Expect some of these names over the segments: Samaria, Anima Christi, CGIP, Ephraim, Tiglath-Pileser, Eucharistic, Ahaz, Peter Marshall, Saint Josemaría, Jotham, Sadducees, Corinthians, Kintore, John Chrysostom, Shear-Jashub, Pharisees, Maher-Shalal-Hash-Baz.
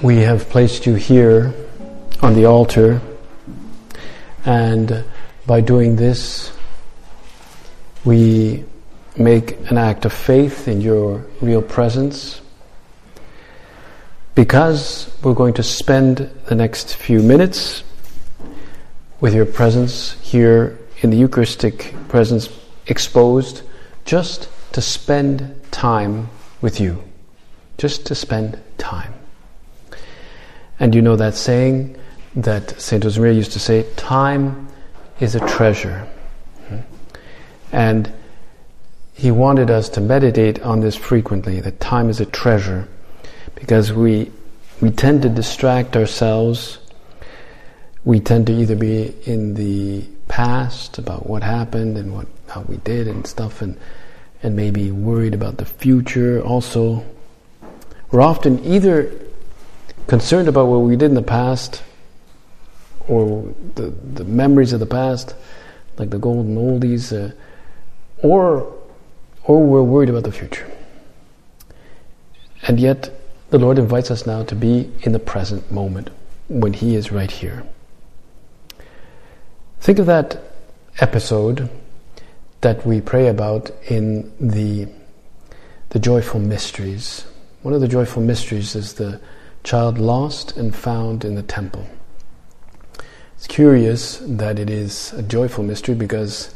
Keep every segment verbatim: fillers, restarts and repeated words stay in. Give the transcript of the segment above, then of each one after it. we have placed you here on the altar, and by doing this we make an act of faith in your real presence. Because we're going to spend the next few minutes with your presence here in the Eucharistic presence exposed, just to spend time with you, just to spend time. And you know that saying that Saint Josemaría used to say, time is a treasure. And he wanted us to meditate on this frequently, that time is a treasure, because we we tend to distract ourselves. We tend to either be in the past about what happened and what how we did and stuff, and and maybe worried about the future also. We're often either concerned about what we did in the past, or the, the memories of the past, like the golden oldies, uh, or or we're worried about the future. And yet the Lord invites us now to be in the present moment when He is right here. Think of that episode that we pray about in the the joyful mysteries. One of the joyful mysteries is the child lost and found in the temple. It's curious that it is a joyful mystery, because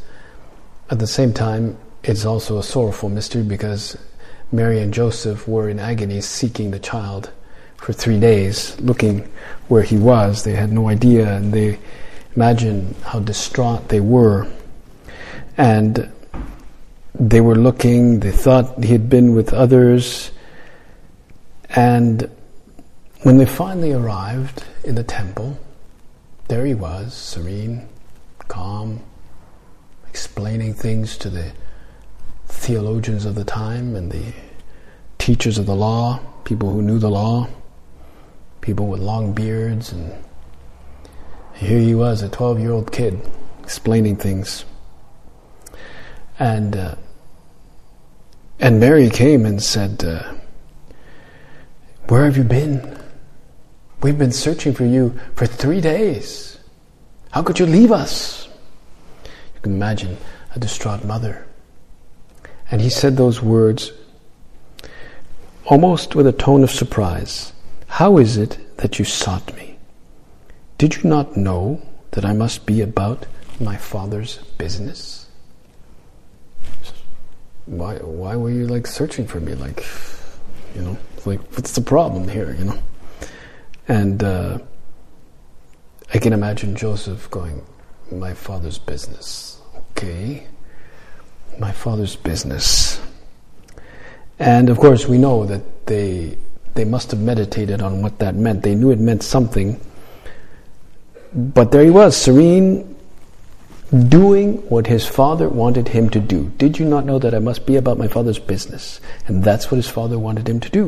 at the same time it's also a sorrowful mystery, because Mary and Joseph were in agony seeking the child for three days, looking where he was. They had no idea, and they imagine how distraught they were. And they were looking, they thought he had been with others, and when they finally arrived in the temple, there he was, serene, calm, explaining things to the theologians of the time and the teachers of the law, people who knew the law, people with long beards, and here he was, a twelve-year-old kid, explaining things. And uh, and Mary came and said, uh, "Where have you been? We've been searching for you for three days. How could you leave us?" You can imagine a distraught mother. And he said those words almost with a tone of surprise. "How is it that you sought me? Did you not know that I must be about my Father's business? Why, why were you like searching for me? Like, you know, like what's the problem here, you know?" And uh, I can imagine Joseph going, "My father's business. Okay, my father's business." And of course we know that they they must have meditated on what that meant. They knew it meant something. But there he was, serene, doing what his father wanted him to do. "Did you not know that I must be about my father's business?" And that's what his father wanted him to do.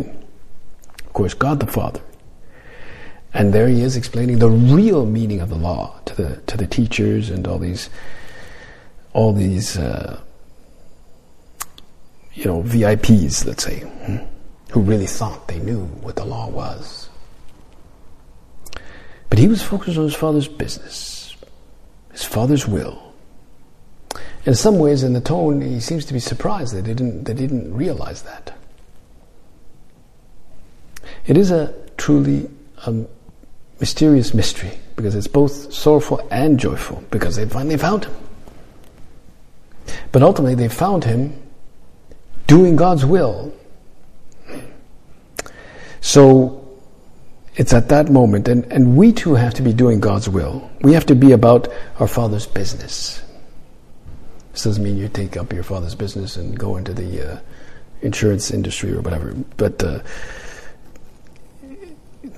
Of course, God the Father. And there he is, explaining the real meaning of the law to the to the teachers and all these all these uh, you know, V I Ps, let's say, who really thought they knew what the law was. But he was focused on his father's business, his father's will. In some ways, in the tone, he seems to be surprised that they didn't they didn't realize that. It is a truly a mysterious mystery, because it's both sorrowful and joyful, because they finally found him. But ultimately they found him doing God's will. So it's at that moment, and, and we too have to be doing God's will. We have to be about our Father's business. This doesn't mean you take up your Father's business and go into the uh, insurance industry or whatever, but uh,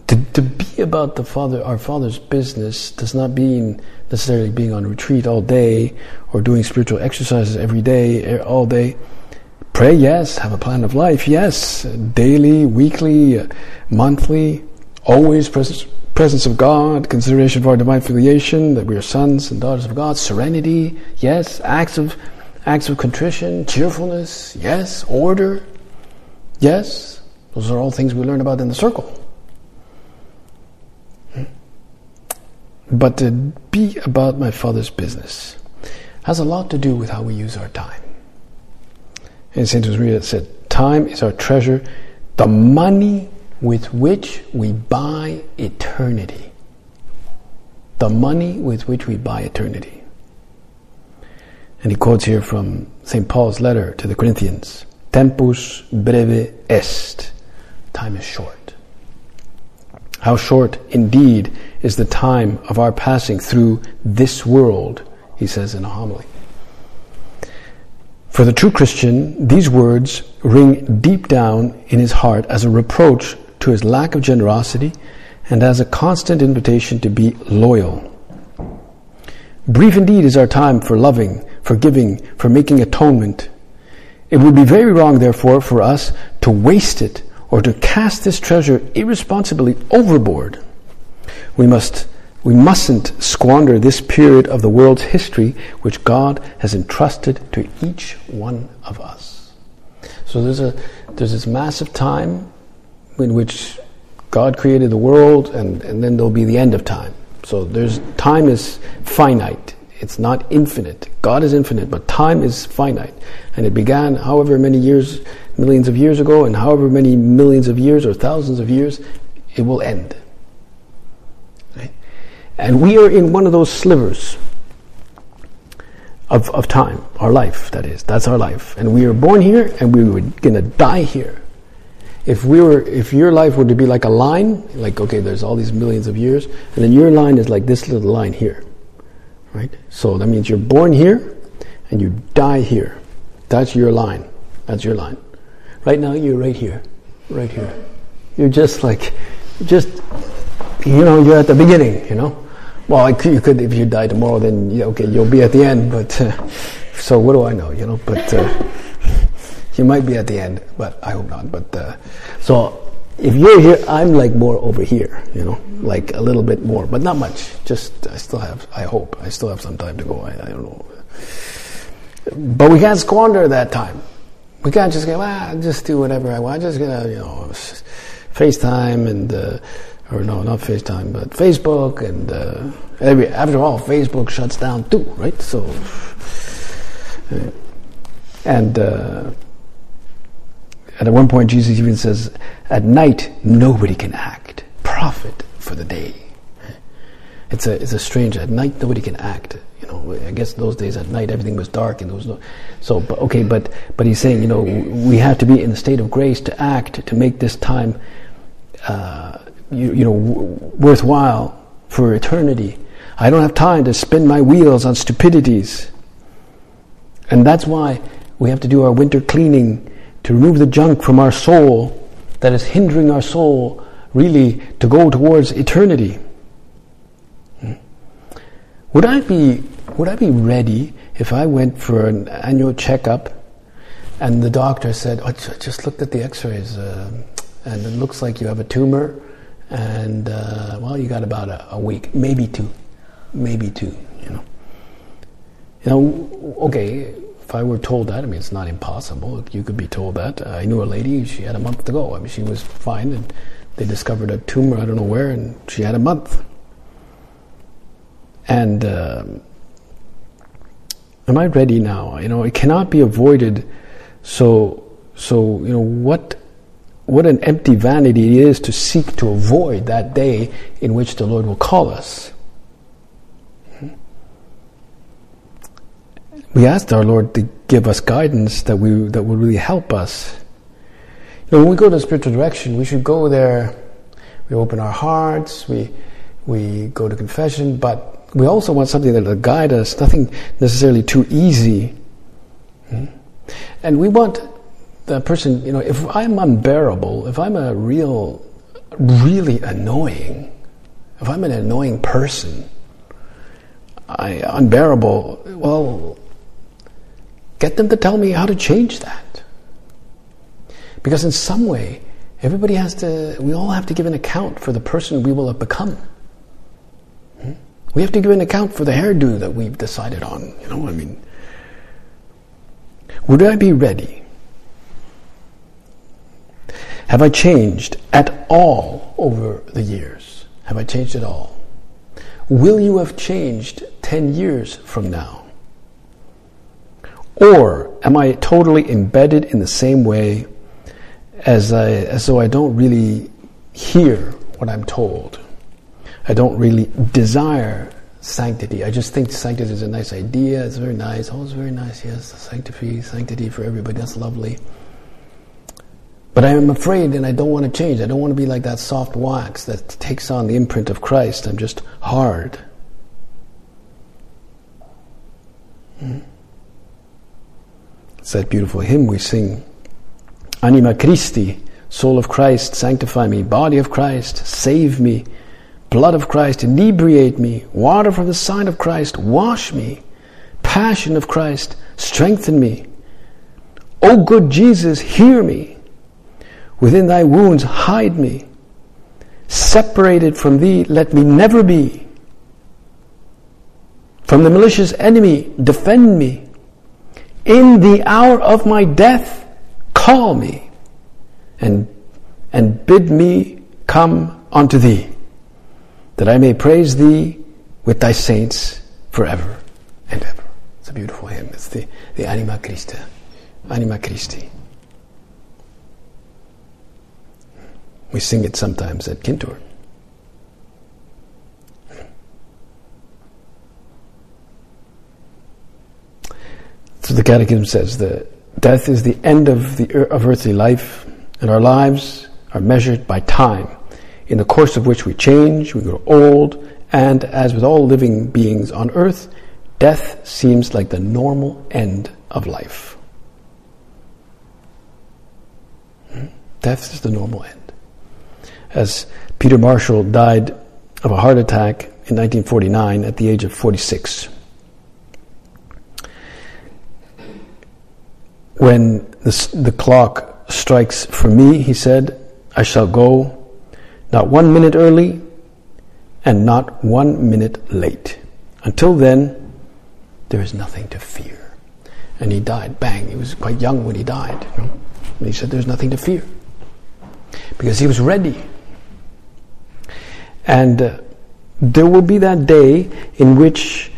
to, to be about the Father, our Father's business does not mean necessarily being on retreat all day or doing spiritual exercises every day, all day. Pray, yes. Have a plan of life, yes. Daily, weekly, monthly, always presence, presence of God, consideration of our divine filiation, that we are sons and daughters of God, serenity, yes. Acts of acts of contrition, cheerfulness, yes. Order, yes. Those are all things we learn about in the circle. But to be about my Father's business has a lot to do with how we use our time. And Saint Josemaría said, time is our treasure, the money with which we buy eternity. The money with which we buy eternity. And he quotes here from Saint Paul's letter to the Corinthians, Tempus breve est. Time is short. How short indeed is the time of our passing through this world, he says in a homily. For the true Christian, these words ring deep down in his heart as a reproach to his lack of generosity and as a constant invitation to be loyal. Brief indeed is our time for loving, for giving, for making atonement. It would be very wrong, therefore, for us to waste it or to cast this treasure irresponsibly overboard. We must We mustn't squander this period of the world's history which God has entrusted to each one of us. So there's a there's this massive time in which God created the world, and, and then there'll be the end of time. So there's time is finite. It's not infinite. God is infinite, but time is finite. And it began however many years, millions of years ago, and however many millions of years or thousands of years, it will end. And we are in one of those slivers of of time, our life, that is. That's our life. And we are born here, and we were going to die here. If we were, if your life were to be like a line, like, okay, there's all these millions of years, and then your line is like this little line here, right? So that means you're born here, and you die here. That's your line. That's your line. Right now, you're right here. Right here. You're just like, just, you know, you're at the beginning, you know. Well, you could, if you die tomorrow, then, yeah, okay, you'll be at the end, but, uh, so what do I know, you know, but uh, you might be at the end, but I hope not, but, uh, so, if you're here, I'm like more over here, you know, like a little bit more, but not much, just, I still have, I hope, I still have some time to go, I, I don't know, but we can't squander that time, we can't just go, ah, just do whatever I want, I'm just gonna, you know, FaceTime and, uh, or no, not FaceTime, but Facebook, and uh, every, after all, Facebook shuts down too, right? So, uh, and uh, at one point Jesus even says, at night nobody can act, profit for the day. It's a it's a strange, at night nobody can act. You know, I guess those days at night everything was dark and there was no, so, but, okay, but, but he's saying, you know, we have to be in a state of grace to act, to make this time, uh, You, you know, w- worthwhile for eternity. I don't have time to spin my wheels on stupidities. And that's why we have to do our winter cleaning to remove the junk from our soul that is hindering our soul really to go towards eternity. Would I be, would I be ready if I went for an annual checkup and the doctor said, oh, j- just looked at the x-rays uh, and it looks like you have a tumor, and uh, well, you got about a, a week, maybe two, maybe two, you know. You know, okay, if I were told that, I mean, it's not impossible. You could be told that. I knew a lady, she had a month to go. I mean, she was fine, and they discovered a tumor, I don't know where, and she had a month. And uh, am I ready now? You know, it cannot be avoided. So, so you know, what... What an empty vanity it is to seek to avoid that day in which the Lord will call us. We asked our Lord to give us guidance that we that will really help us. You know, when we go to spiritual direction, we should go there. We open our hearts. We we go to confession, but we also want something that will guide us. Nothing necessarily too easy, and we want. That person, you know, if I'm unbearable, if I'm a real really annoying, if I'm an annoying person, I, unbearable, well, get them to tell me how to change that. Because in some way, everybody has to, we all have to give an account for the person we will have become. Hmm? We have to give an account for the hairdo that we've decided on. You know, I mean, would I be ready? Have I changed at all over the years? Have I changed at all? Will you have changed ten years from now? Or am I totally embedded in the same way as I, as though I don't really hear what I'm told? I don't really desire sanctity. I just think sanctity is a nice idea. It's very nice. Oh, it's very nice. Yes, sanctity, sanctity for everybody. That's lovely. But I am afraid, and I don't want to change. I don't want to be like that soft wax that takes on the imprint of Christ. I'm just hard. Hmm. It's that beautiful hymn we sing. Anima Christi, soul of Christ, sanctify me. Body of Christ, save me. Blood of Christ, inebriate me. Water from the side of Christ, wash me. Passion of Christ, strengthen me. O good Jesus, hear me. Within thy wounds, hide me. Separated from thee, let me never be. From the malicious enemy, defend me. In the hour of my death, call me and, and bid me come unto thee, that I may praise thee with thy saints forever and ever. It's a beautiful hymn. It's the, the Anima Christi. Anima Christi. We sing it sometimes at Kintore. So the Catechism says that death is the end of the of earthly life, and our lives are measured by time, in the course of which we change, we grow old, and as with all living beings on earth, death seems like the normal end of life. Death is the normal end. As Peter Marshall died of a heart attack in nineteen forty-nine at the age of forty-six. When the, the clock strikes for me, he said, I shall go not one minute early and not one minute late. Until then, there is nothing to fear. And he died, bang, he was quite young when he died. You know? And he said, there's nothing to fear. Because he was ready. And uh, there will be that day in which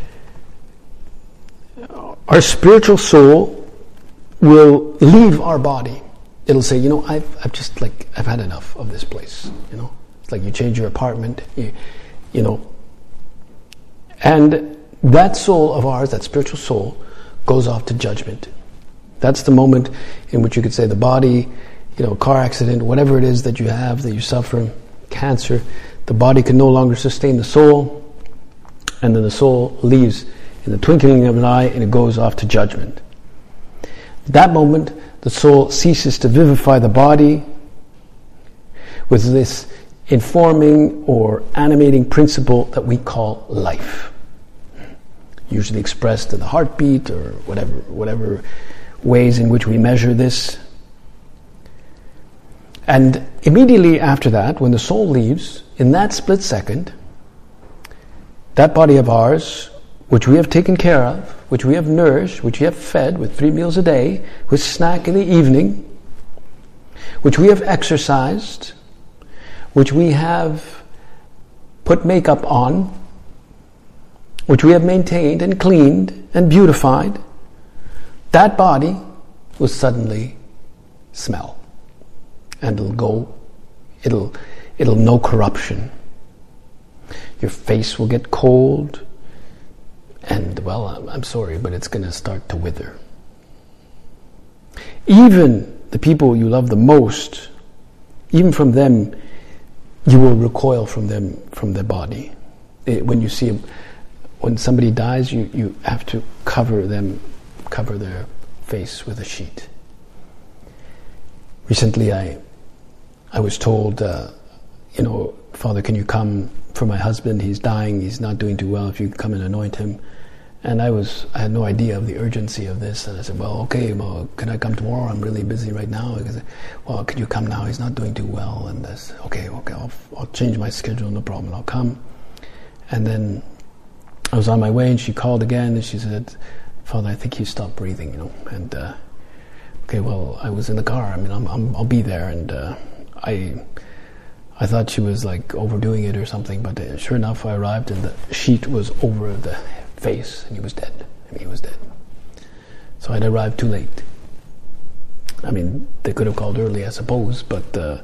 our spiritual soul will leave our body. It'll say, you know, I've, I've just like, I've had enough of this place, you know. It's like you change your apartment, you, you know. And that soul of ours, that spiritual soul, goes off to judgment. That's the moment in which you could say the body, you know, car accident, whatever it is that you have, that you suffer, cancer, the body can no longer sustain the soul, and then the soul leaves in the twinkling of an eye and it goes off to judgment. At that moment, the soul ceases to vivify the body with this informing or animating principle that we call life, usually expressed in the heartbeat or whatever, whatever ways in which we measure this. And immediately after that, when the soul leaves, in that split second, that body of ours, which we have taken care of, which we have nourished, which we have fed with three meals a day, with snack in the evening, which we have exercised, which we have put makeup on, which we have maintained and cleaned and beautified, that body will suddenly smell. And it'll go, it'll, it'll know corruption. Your face will get cold, and well, I'm, I'm sorry, but it's going to start to wither. Even the people you love the most, even from them, you will recoil from them, from their body. It, when you see them, when somebody dies, you, you have to cover them, cover their face with a sheet. Recently, I. I was told, uh, you know, Father, can you come for my husband? He's dying. He's not doing too well. If you come and anoint him. And I was, I had no idea of the urgency of this. And I said, well, okay, well, can I come tomorrow? I'm really busy right now. I said, well, could you come now? He's not doing too well. And I said, okay, okay, I'll, I'll change my schedule, no problem, I'll come. And then I was on my way, and she called again, and she said, Father, I think he stopped breathing, you know. And, uh, okay, well, I was in the car. I mean, I'm, I'm, I'll be there. And uh, I I thought she was, like, overdoing it or something. But uh, sure enough, I arrived, and the sheet was over the face, and he was dead. I mean, he was dead. So I'd arrived too late. I mean, they could have called early, I suppose, but uh,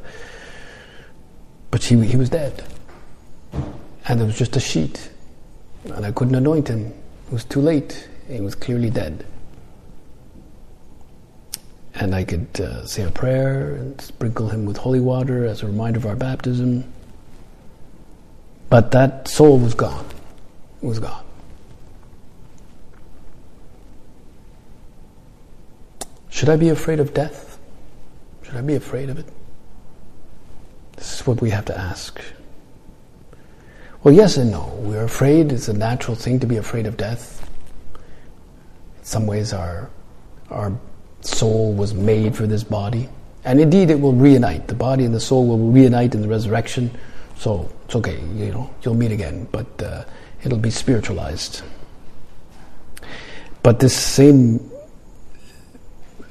but she, he was dead. And it was just a sheet, and I couldn't anoint him. It was too late. He was clearly dead. And I could uh, say a prayer and sprinkle him with holy water as a reminder of our baptism. But that soul was gone. It was gone. Should I be afraid of death? Should I be afraid of it? This is what we have to ask. Well, yes and no. We're afraid. It's a natural thing to be afraid of death. In some ways, our our soul was made for this body. And indeed, it will reunite. The body and the soul will reunite in the resurrection. So it's okay. You know, you'll meet again. But uh, it'll be spiritualized. But this same...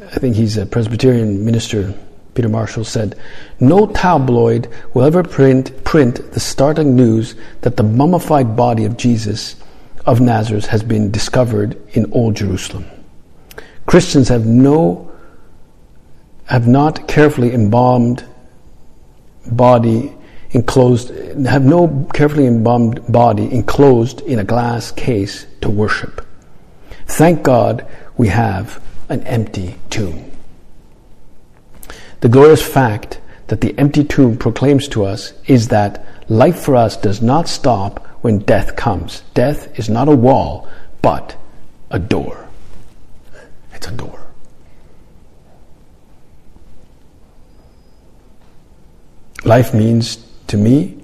I think he's a Presbyterian minister, Peter Marshall, said, "No tabloid will ever print print the startling news that the mummified body of Jesus of Nazareth has been discovered in Old Jerusalem. Christians have no have not carefully embalmed body enclosed have no carefully embalmed body enclosed in a glass case to worship. Thank God we have an empty tomb. The glorious fact that the empty tomb proclaims to us is that life for us does not stop when death comes. Death is not a wall, but a door." It's a door. Life means, to me,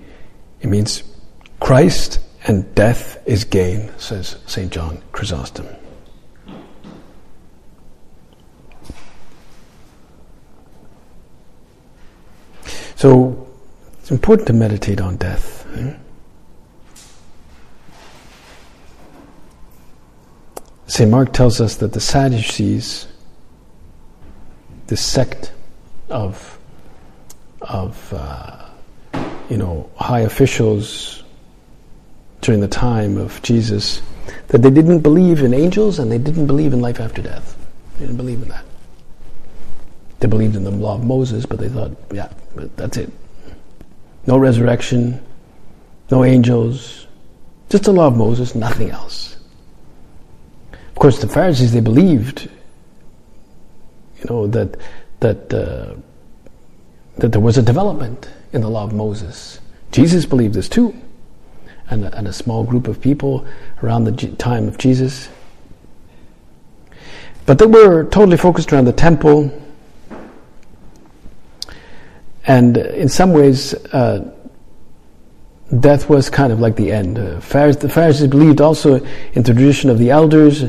it means Christ, and death is gain, says Saint John Chrysostom. So, it's important to meditate on death. Hmm? Saint Mark tells us that the Sadducees, this sect of, of uh, you know, high officials during the time of Jesus, that they didn't believe in angels and they didn't believe in life after death. They didn't believe in that. They believed in the law of Moses, but they thought, yeah, but that's it. No resurrection, no angels, just the law of Moses, nothing else. Of course, the Pharisees, they believed, you know, that that uh, that there was a development in the law of Moses. Jesus believed this too, and and a small group of people around the time of Jesus. But they were totally focused around the temple. And in some ways, uh, death was kind of like the end. Uh, Pharisees, the Pharisees believed also in the tradition of the elders,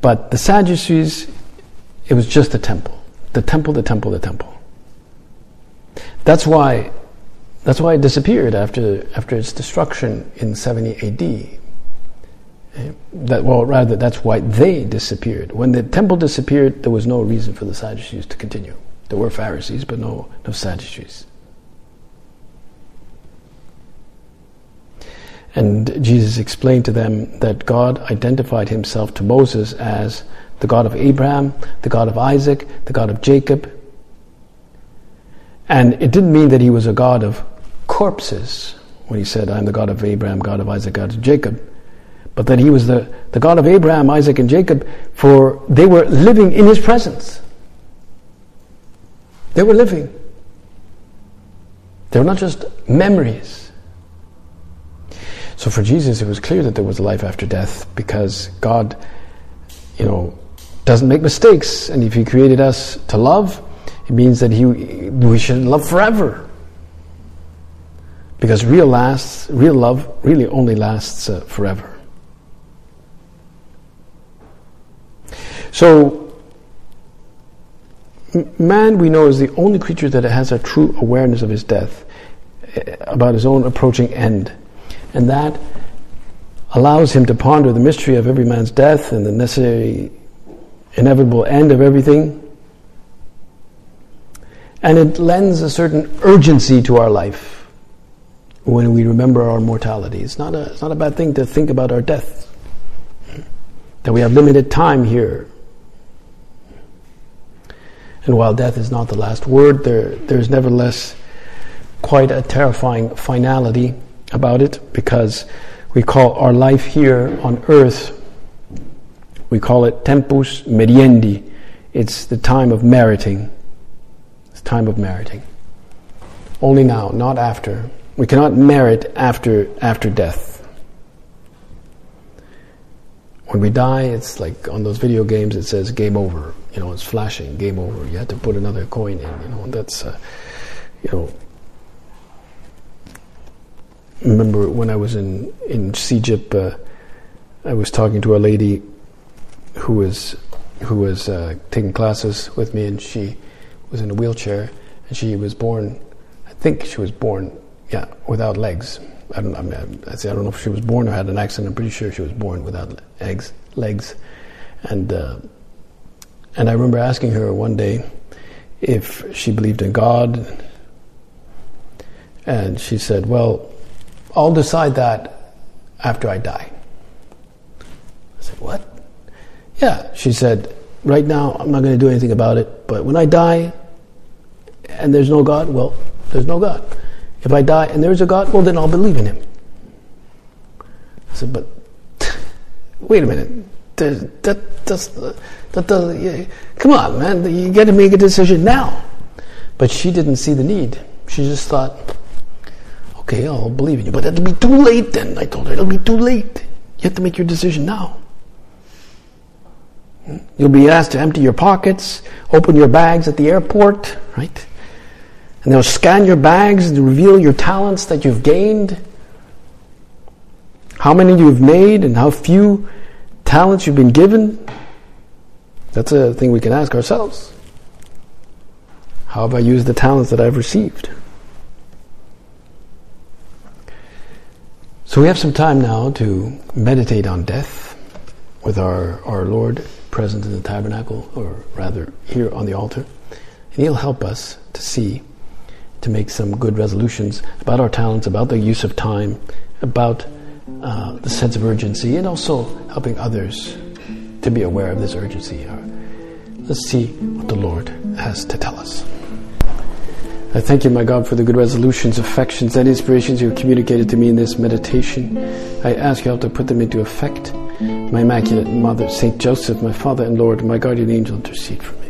but the Sadducees, it was just the temple. The temple, the temple, the temple. That's why that's why it disappeared after after its destruction in seventy A D. That, well, rather, that's why they disappeared. When the temple disappeared, there was no reason for the Sadducees to continue. There were Pharisees, but no, no Sadducees. And Jesus explained to them that God identified himself to Moses as the God of Abraham, the God of Isaac, the God of Jacob. And it didn't mean that he was a God of corpses when he said, "I'm the God of Abraham, God of Isaac, God of Jacob." But that he was the, the God of Abraham, Isaac, and Jacob, for they were living in his presence. They were living. They were not just memories. So for Jesus, it was clear that there was life after death, because God, you know, doesn't make mistakes. And if he created us to love, it means that he we should love forever. Because real lasts, real love really only lasts uh, forever. So, man, we know, is the only creature that has a true awareness of his death, about his own approaching end. And that allows him to ponder the mystery of every man's death and the necessary, inevitable end of everything. And it lends a certain urgency to our life when we remember our mortality. It's not a, it's not a bad thing to think about our death, that we have limited time here. And while death is not the last word, there there's nevertheless quite a terrifying finality about it, because we call our life here on earth, we call it tempus meriendi. It's the time of meriting. It's time of meriting. Only now, not after. We cannot merit after after death. When we die, it's like on those video games, it says game over. You know, it's flashing, game over. You have to put another coin in, you know, that's, uh, you know. Remember when I was in, in C G I P, uh, I was talking to a lady who was, who was uh, taking classes with me, and she was in a wheelchair, and she was born, I think she was born, yeah, without legs. I don't, I, mean, I, say, I don't know if she was born or had an accident. I'm pretty sure she was born without legs. legs. And uh, and I remember asking her one day if she believed in God. And she said, well, I'll decide that after I die. I said, what? Yeah, she said, right now I'm not going to do anything about it. But when I die and there's no God, well, there's no God. If I die and there is a God, well, then I'll believe in him. I said, but wait a minute. That, that, that's, that doesn't, yeah, come on, man. You got to make a decision now. But she didn't see the need. She just thought, okay, I'll believe in you. But it'll be too late then. I told her, it'll be too late. You have to make your decision now. You'll be asked to empty your pockets, open your bags at the airport, right? And they'll scan your bags and reveal your talents that you've gained. How many you've made and how few talents you've been given. That's a thing we can ask ourselves. How have I used the talents that I've received? So we have some time now to meditate on death with our, our Lord present in the tabernacle, or rather here on the altar. And He'll help us to see, to make some good resolutions about our talents, about the use of time, about uh, the sense of urgency, and also helping others to be aware of this urgency. Let's see what the Lord has to tell us. I thank you, my God, for the good resolutions, affections, and inspirations you have communicated to me in this meditation. I ask you help to put them into effect. My Immaculate Mother, Saint Joseph, my Father and Lord, my guardian angel, intercede for me.